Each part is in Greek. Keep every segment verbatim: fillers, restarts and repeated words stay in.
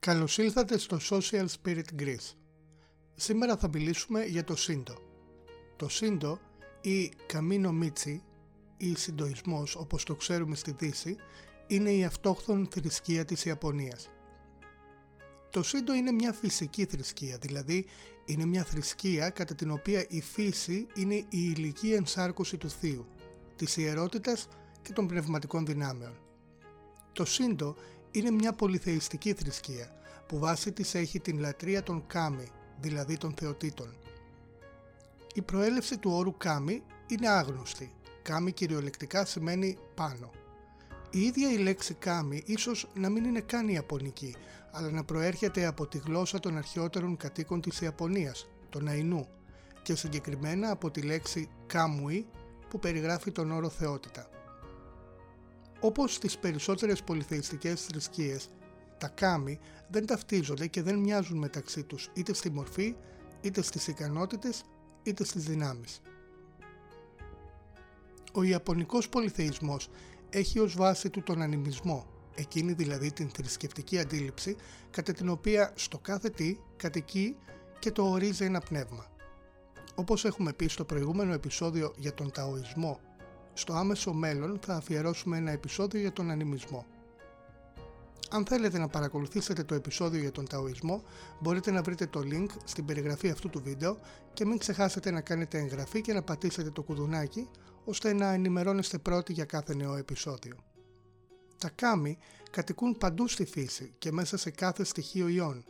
Καλώς ήλθατε στο Social Spirit Greece. Σήμερα θα μιλήσουμε για το Σιντό. Το Σιντό ή καμίνο μίτσι ή συντοισμός όπως το ξέρουμε στη Δύση είναι η αυτόχθονη θρησκεία της Ιαπωνίας. Το Σιντό είναι μια φυσική θρησκεία, δηλαδή είναι μια θρησκεία κατά την οποία η φύση είναι η ηλική ενσάρκωση του Θείου, της ιερότητας και των πνευματικών δυνάμεων. Το Σιντό είναι μια πολυθεϊστική θρησκεία που βάση της έχει την λατρεία των Κάμι, δηλαδή των θεοτήτων. Η προέλευση του όρου Κάμι είναι άγνωστη. Κάμι κυριολεκτικά σημαίνει πάνω. Η ίδια η λέξη Κάμι ίσως να μην είναι καν ιαπωνική, αλλά να προέρχεται από τη γλώσσα των αρχαιότερων κατοίκων της Ιαπωνίας, των Αϊνού, και συγκεκριμένα από τη λέξη Κάμουι που περιγράφει τον όρο θεότητα. Όπως στις περισσότερες πολυθεϊστικές θρησκείες, τα κάμι δεν ταυτίζονται και δεν μοιάζουν μεταξύ τους είτε στη μορφή, είτε στις ικανότητες, είτε στις δυνάμεις. Ο ιαπωνικός πολυθεϊσμός έχει ως βάση του τον ανημισμό, εκείνη δηλαδή την θρησκευτική αντίληψη κατά την οποία στο κάθε τι κατοικεί και το ορίζει ένα πνεύμα. Όπως έχουμε πει στο προηγούμενο επεισόδιο για τον ταοϊσμό, στο άμεσο μέλλον θα αφιερώσουμε ένα επεισόδιο για τον ανημισμό. Αν θέλετε να παρακολουθήσετε το επεισόδιο για τον ταοϊσμό, μπορείτε να βρείτε το link στην περιγραφή αυτού του βίντεο και μην ξεχάσετε να κάνετε εγγραφή και να πατήσετε το κουδουνάκι, ώστε να ενημερώνεστε πρώτοι για κάθε νέο επεισόδιο. Τα κάμι κατοικούν παντού στη φύση και μέσα σε κάθε στοιχείο ιών.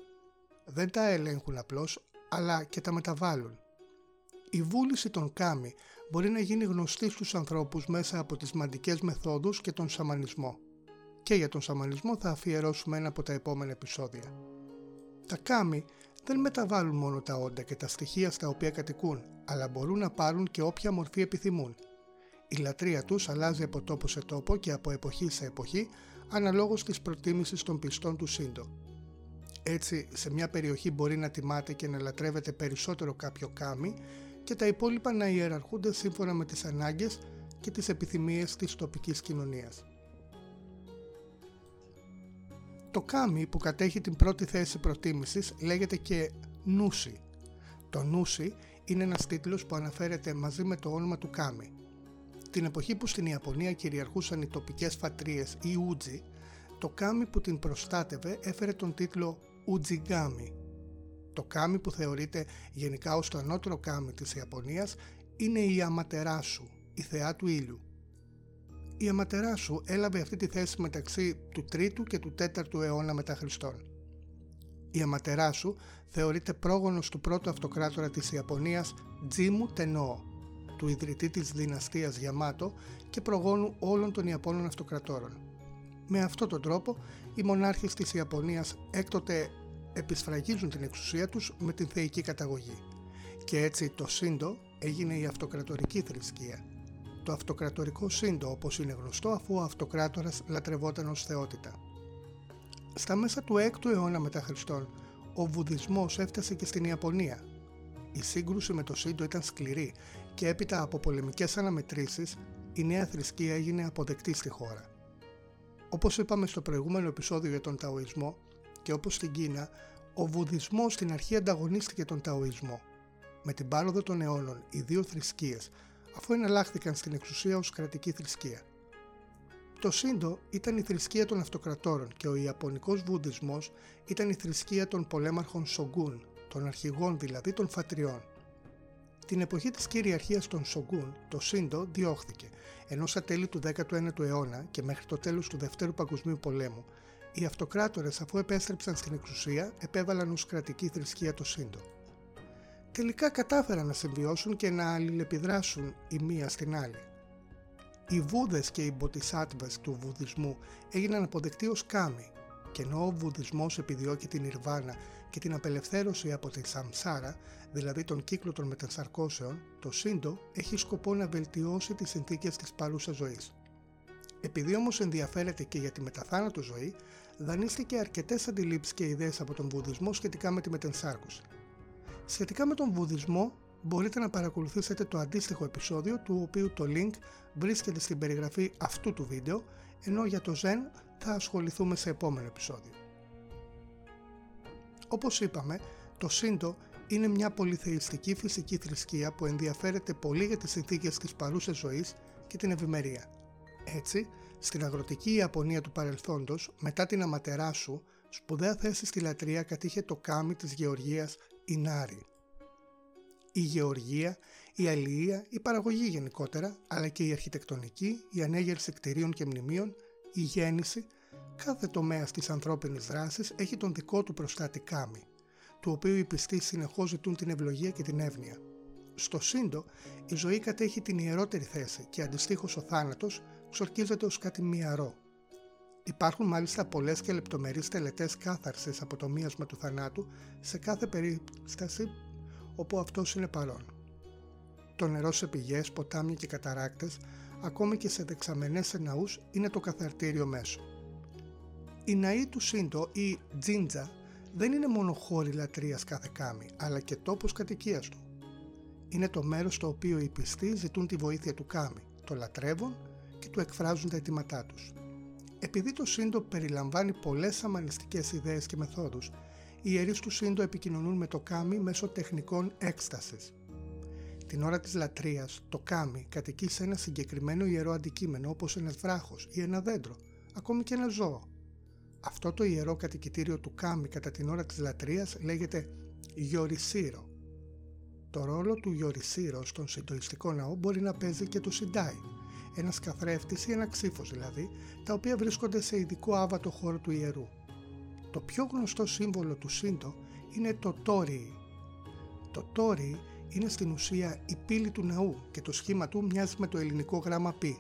Δεν τα ελέγχουν απλώς, αλλά και τα μεταβάλλουν. Η βούληση των κάμι μπορεί να γίνει γνωστή στους ανθρώπους μέσα από τις μαντικές μεθόδους και τον σαμανισμό. Και για τον σαμανισμό θα αφιερώσουμε ένα από τα επόμενα επεισόδια. Τα κάμι δεν μεταβάλλουν μόνο τα όντα και τα στοιχεία στα οποία κατοικούν, αλλά μπορούν να πάρουν και όποια μορφή επιθυμούν. Η λατρεία τους αλλάζει από τόπο σε τόπο και από εποχή σε εποχή, αναλόγως της προτίμησης των πιστών του Σιντό. Έτσι, σε μια περιοχή μπορεί να τιμάται και να λατρεύεται περισσότερο κάποιο κάμι, και τα υπόλοιπα να ιεραρχούνται σύμφωνα με τις ανάγκες και τις επιθυμίες της τοπικής κοινωνίας. Το κάμι που κατέχει την πρώτη θέση προτίμησης λέγεται και νούσι. Το νούσι είναι ένας τίτλος που αναφέρεται μαζί με το όνομα του κάμι. Την εποχή που στην Ιαπωνία κυριαρχούσαν οι τοπικές φατρίες ή ούτζι, το κάμι που την προστάτευε έφερε τον τίτλο Ούτζιγκάμι. Το κάμι που θεωρείται γενικά ως το ανώτερο κάμι της Ιαπωνίας είναι η Αματεράσου, η θεά του ήλιου. Η Αματεράσου έλαβε αυτή τη θέση μεταξύ του τρίτου και του τέταρτου αιώνα μετά Χριστόν. Η Αματεράσου θεωρείται πρόγονος του πρώτου αυτοκράτορα της Ιαπωνίας Τζίμου Τενό, του ιδρυτή της δυναστείας Γιαμάτο και προγόνου όλων των Ιαπώνων αυτοκρατόρων. Με αυτόν τον τρόπο οι μονάρχες της Ιαπωνίας έκτοτε επισφραγίζουν την εξουσία τους με την θεϊκή καταγωγή. Και έτσι το Σιντό έγινε η αυτοκρατορική θρησκεία. Το αυτοκρατορικό Σιντό, όπως είναι γνωστό, αφού ο αυτοκράτορας λατρευόταν ως θεότητα. Στα μέσα του έκτου αιώνα μετά Χριστόν, ο βουδισμός έφτασε και στην Ιαπωνία. Η σύγκρουση με το Σιντό ήταν σκληρή και έπειτα από πολεμικές αναμετρήσεις η νέα θρησκεία έγινε αποδεκτή στη χώρα. Όπως είπαμε στο προηγούμενο επεισόδιο για τον Ταοϊσμό, και όπως στην Κίνα, ο βουδισμός στην αρχή ανταγωνίστηκε τον ταοϊσμό. Με την πάροδο των αιώνων, οι δύο θρησκείες, αφού εναλλάχθηκαν στην εξουσία ως κρατική θρησκεία. Το Σιντό ήταν η θρησκεία των αυτοκρατόρων και ο ιαπωνικός βουδισμός ήταν η θρησκεία των πολέμαρχων σογκούν, των αρχηγών δηλαδή των φατριών. Την εποχή της κυριαρχίας των σογκούν, το Σιντό διώχθηκε, ενώ στα τέλη του δέκατου ένατου αιώνα και μέχρι το τέλος του Δευτέρου Παγκοσμίου Πολέμου, οι αυτοκράτορες, αφού επέστρεψαν στην εξουσία, επέβαλαν ως κρατική θρησκεία το Σιντό. Τελικά κατάφεραν να συμβιώσουν και να αλληλεπιδράσουν η μία στην άλλη. Οι βούδες και οι μποτισάτβες του βουδισμού έγιναν αποδεκτοί ως κάμι, και ενώ ο βουδισμός επιδιώκει την Ιρβάνα και την απελευθέρωση από τη Σαμσάρα, δηλαδή τον κύκλο των μετασαρκώσεων, το Σιντό έχει σκοπό να βελτιώσει τις συνθήκες της παρούσας ζωής. Επειδή όμως ενδιαφέρεται και για τη μεταθάνατο ζωή, δανείστηκε αρκετές αντιλήψεις και ιδέες από τον βουδισμό σχετικά με τη μετενσάρκωση. Σχετικά με τον βουδισμό, μπορείτε να παρακολουθήσετε το αντίστοιχο επεισόδιο, του οποίου το link βρίσκεται στην περιγραφή αυτού του βίντεο, ενώ για το Ζεν θα ασχοληθούμε σε επόμενο επεισόδιο. Όπως είπαμε, το Σιντό είναι μια πολυθεϊστική φυσική θρησκεία που ενδιαφέρεται πολύ για τις συνθήκες της παρούσας ζωής και την ευημερία. Έτσι, στην αγροτική Ιαπωνία του παρελθόντος, μετά την Αματεράσου, σπουδαία θέση στη λατρεία κατήχε το κάμι της γεωργίας Ινάρη. Η γεωργία, η αλληλεία, η παραγωγή γενικότερα, αλλά και η αρχιτεκτονική, η ανέγερση κτηρίων και μνημείων, η γέννηση, κάθε τομέας της ανθρώπινης δράσης έχει τον δικό του προστάτη κάμι, του οποίου οι πιστοί συνεχώς ζητούν την ευλογία και την εύνοια. Στο Σιντό, η ζωή κατέχει την ιερότερη θέση και αντιστοίχως ο θάνατος ξορκίζεται ως κάτι μυαρό. Υπάρχουν μάλιστα πολλές και λεπτομερείς τελετές κάθαρσης από το μίασμα του θανάτου σε κάθε περίσταση όπου αυτός είναι παρόν. Το νερό σε πηγές, ποτάμια και καταράκτες, ακόμη και σε δεξαμενές σε ναούς, είναι το καθαρτήριο μέσο. Οι ναοί του Σιντό ή Τζίντζα δεν είναι μόνο χώροι λατρείας κάθε κάμι, αλλά και τόπος κατοικίας του. Είναι το μέρος στο οποίο οι πιστοί ζητούν τη βοήθεια του κάμι, το λατρεύουν και του εκφράζουν τα αιτήματά τους. Επειδή το Σιντό περιλαμβάνει πολλές σαμανιστικές ιδέες και μεθόδους, οι ιερείς του Σιντό επικοινωνούν με το κάμι μέσω τεχνικών έκστασης. Την ώρα της λατρείας, το κάμι κατοικεί σε ένα συγκεκριμένο ιερό αντικείμενο όπως ένας βράχος ή ένα δέντρο, ακόμη και ένα ζώο. Αυτό το ιερό κατοικητήριο του κάμι κατά την ώρα της λατρείας λέγεται γιορισύρο. Το ρόλο του γιορισύρο στον συντοιστικό ναό μπορεί να παίζει και το σιντάι, ένας καθρέφτης ή ένα ξύφος δηλαδή, τα οποία βρίσκονται σε ειδικό άβατο χώρο του ιερού. Το πιο γνωστό σύμβολο του Σιντό είναι το τόρι-ι. Το τόρι-ι είναι στην ουσία η πύλη του ναού και το σχήμα του μοιάζει με το ελληνικό γράμμα πι.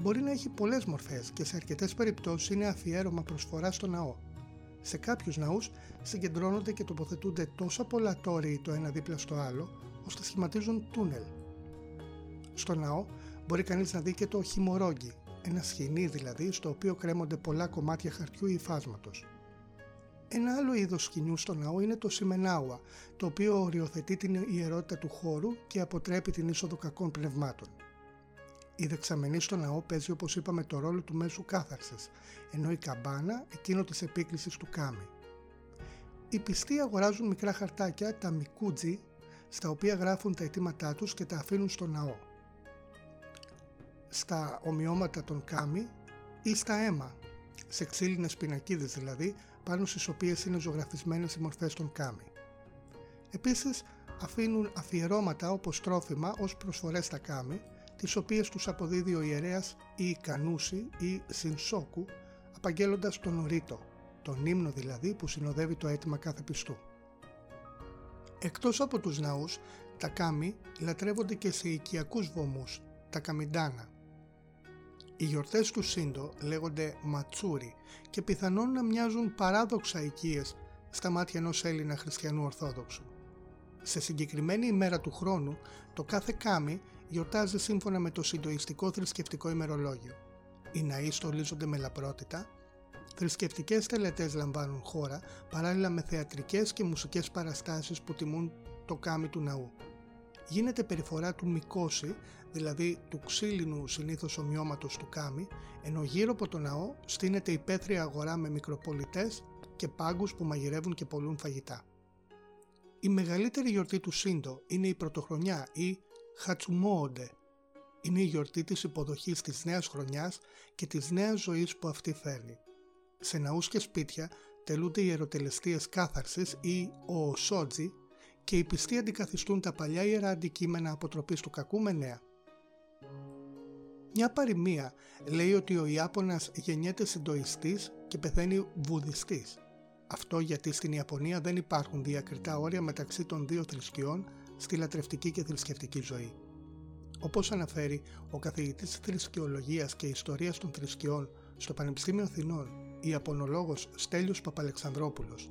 Μπορεί να έχει πολλές μορφές και σε αρκετές περιπτώσεις είναι αφιέρωμα προσφορά στο ναό. Σε κάποιους ναούς συγκεντρώνονται και τοποθετούνται τόσα πολλά τόρι-ι το ένα δίπλα στο άλλο, ώστε σχηματίζουν τούνελ. Στο ναό μπορεί κανείς να δει και το χιμορόγκι, ένα σχοινί δηλαδή στο οποίο κρέμονται πολλά κομμάτια χαρτιού ή υφάσματος. Ένα άλλο είδος σκηνιού στο ναό είναι το σιμενάουα, το οποίο οριοθετεί την ιερότητα του χώρου και αποτρέπει την είσοδο κακών πνευμάτων. Η δεξαμενή στο ναό παίζει, όπως είπαμε, το ρόλο του μέσου κάθαρσης, ενώ η καμπάνα εκείνο της επίκλησης του κάμι. Οι πιστοί αγοράζουν μικρά χαρτάκια, τα μικούτζι, στα οποία γράφουν τα αιτήματά τους και τα αφήνουν στο ναό, στα ομοιώματα των κάμι ή στα αίμα, σε ξύλινες πινακίδες δηλαδή, πάνω στις οποίες είναι ζωγραφισμένες οι μορφές των κάμι. Επίσης αφήνουν αφιερώματα όπως τρόφιμα ως προσφορές στα κάμι, τις οποίες τους αποδίδει ο ιερέας ή κανούσι ή συνσόκου, απαγγέλλοντας τον ορίτο, τον ύμνο δηλαδή που συνοδεύει το αίτημα κάθε πιστού. Εκτός από τους ναούς, τα κάμι λατρεύονται και σε οικιακούς βωμούς, τα καμιντάνα. Οι γιορτές του Σιντό λέγονται ματσούρι και πιθανόν να μοιάζουν παράδοξα οικίες στα μάτια ενός Έλληνα χριστιανού Ορθόδοξου. Σε συγκεκριμένη ημέρα του χρόνου, το κάθε κάμι γιορτάζει σύμφωνα με το συντοιστικό θρησκευτικό ημερολόγιο. Οι ναοί στολίζονται με λαπρότητα, θρησκευτικές τελετές λαμβάνουν χώρα παράλληλα με θεατρικές και μουσικές παραστάσεις που τιμούν το κάμι του ναού. Γίνεται περιφορά του μικόσι, δηλαδή του ξύλινου συνήθως ομοιώματος του κάμι, ενώ γύρω από το ναό στείνεται υπαίθρια αγορά με μικροπολιτές και πάγκους που μαγειρεύουν και πολλούν φαγητά. Η μεγαλύτερη γιορτή του Σιντό είναι η πρωτοχρονιά ή Χατσουμόοντε. Είναι η γιορτή της υποδοχής της νέας χρονιάς και της νέας ζωής που αυτή φέρνει. Σε ναούς και σπίτια τελούνται οι ερωτελεστίες κάθαρσης ή ο Σότζι και οι πιστοί αντικαθιστούν τα παλιά ιερά αντικείμενα αποτροπής του κακού με νέα. Μια παροιμία λέει ότι ο Ιάπωνας γεννιέται συντοιστής και πεθαίνει βουδιστής. Αυτό γιατί στην Ιαπωνία δεν υπάρχουν διακριτά όρια μεταξύ των δύο θρησκειών στη λατρευτική και θρησκευτική ζωή. Όπως αναφέρει ο καθηγητής θρησκεολογίας και ιστορίας των θρησκειών στο Πανεπιστήμιο Αθηνών, Ιαπωνολόγος Στέλιος Παπαλεξανδρόπουλος,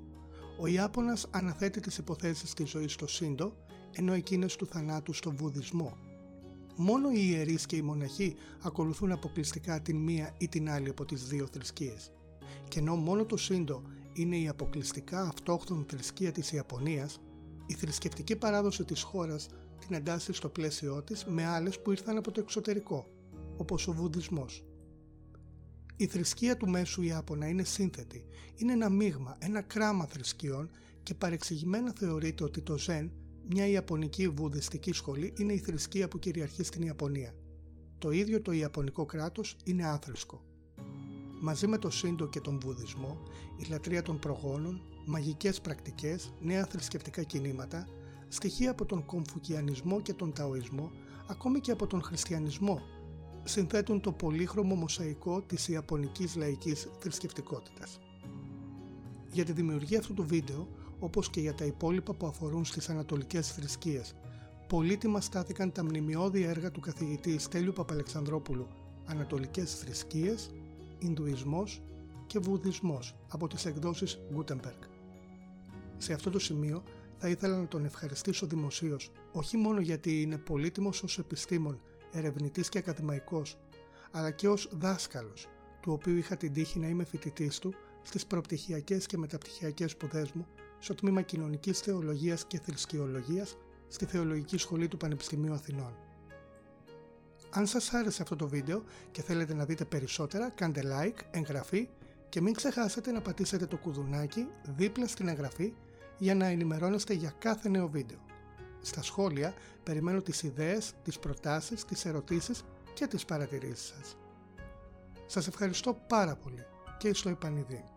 ο Ιάπωνας αναθέτει τις υποθέσεις της ζωής στο Σιντό, ενώ εκείνες του θανάτου στο Βουδισμό. Μόνο οι ιερείς και οι μοναχοί ακολουθούν αποκλειστικά την μία ή την άλλη από τις δύο θρησκείες. Και ενώ μόνο το Σιντό είναι η αποκλειστικά αυτόχθονη θρησκεία της Ιαπωνίας, η θρησκευτική παράδοση της χώρας την εντάσσει στο πλαίσιό της με άλλες που ήρθαν από το εξωτερικό, όπως ο Βουδισμός. Η θρησκεία του Μέσου Ιάπωνα είναι σύνθετη, είναι ένα μείγμα, ένα κράμα θρησκειών και παρεξηγημένα θεωρείται ότι το Ζεν, μια ιαπωνική βουδιστική σχολή, είναι η θρησκεία που κυριαρχεί στην Ιαπωνία. Το ίδιο το Ιαπωνικό κράτος είναι άθρησκο. Μαζί με το Σιντό και τον Βουδισμό, η λατρεία των προγόνων, μαγικές πρακτικές, νέα θρησκευτικά κινήματα, στοιχεία από τον Κομφουκιανισμό και τον Ταοϊσμό, ακόμη και από τον Χριστιανισμό, συνθέτουν το πολύχρωμο μοσαϊκό της ιαπωνικής λαϊκής θρησκευτικότητας. Για τη δημιουργία αυτού του βίντεο, όπως και για τα υπόλοιπα που αφορούν στις ανατολικές θρησκείες, πολύτιμα στάθηκαν τα μνημιώδη έργα του καθηγητή Στέλιου Παπαλεξανδρόπουλου «Ανατολικές θρησκείες», Ινδουισμός και Βουδισμός από τις εκδόσεις Gutenberg. Σε αυτό το σημείο θα ήθελα να τον ευχαριστήσω δημοσίως, όχι μόνο γιατί είναι πολύτιμος ως επιστήμον, ερευνητής και ακαδημαϊκός, αλλά και ως δάσκαλος, του οποίου είχα την τύχη να είμαι φοιτητής του στις προπτυχιακές και μεταπτυχιακές σπουδές μου στο τμήμα Κοινωνικής Θεολογίας και Θρησκεολογίας στη Θεολογική Σχολή του Πανεπιστημίου Αθηνών. Αν σας άρεσε αυτό το βίντεο και θέλετε να δείτε περισσότερα, κάντε like, εγγραφή και μην ξεχάσετε να πατήσετε το κουδουνάκι δίπλα στην εγγραφή για να ενημερώνεστε για κάθε νέο βίντεο. Στα σχόλια περιμένω τις ιδέες, τις προτάσεις, τις ερωτήσεις και τις παρατηρήσεις σας. Σας ευχαριστώ πάρα πολύ και στο επανειδή.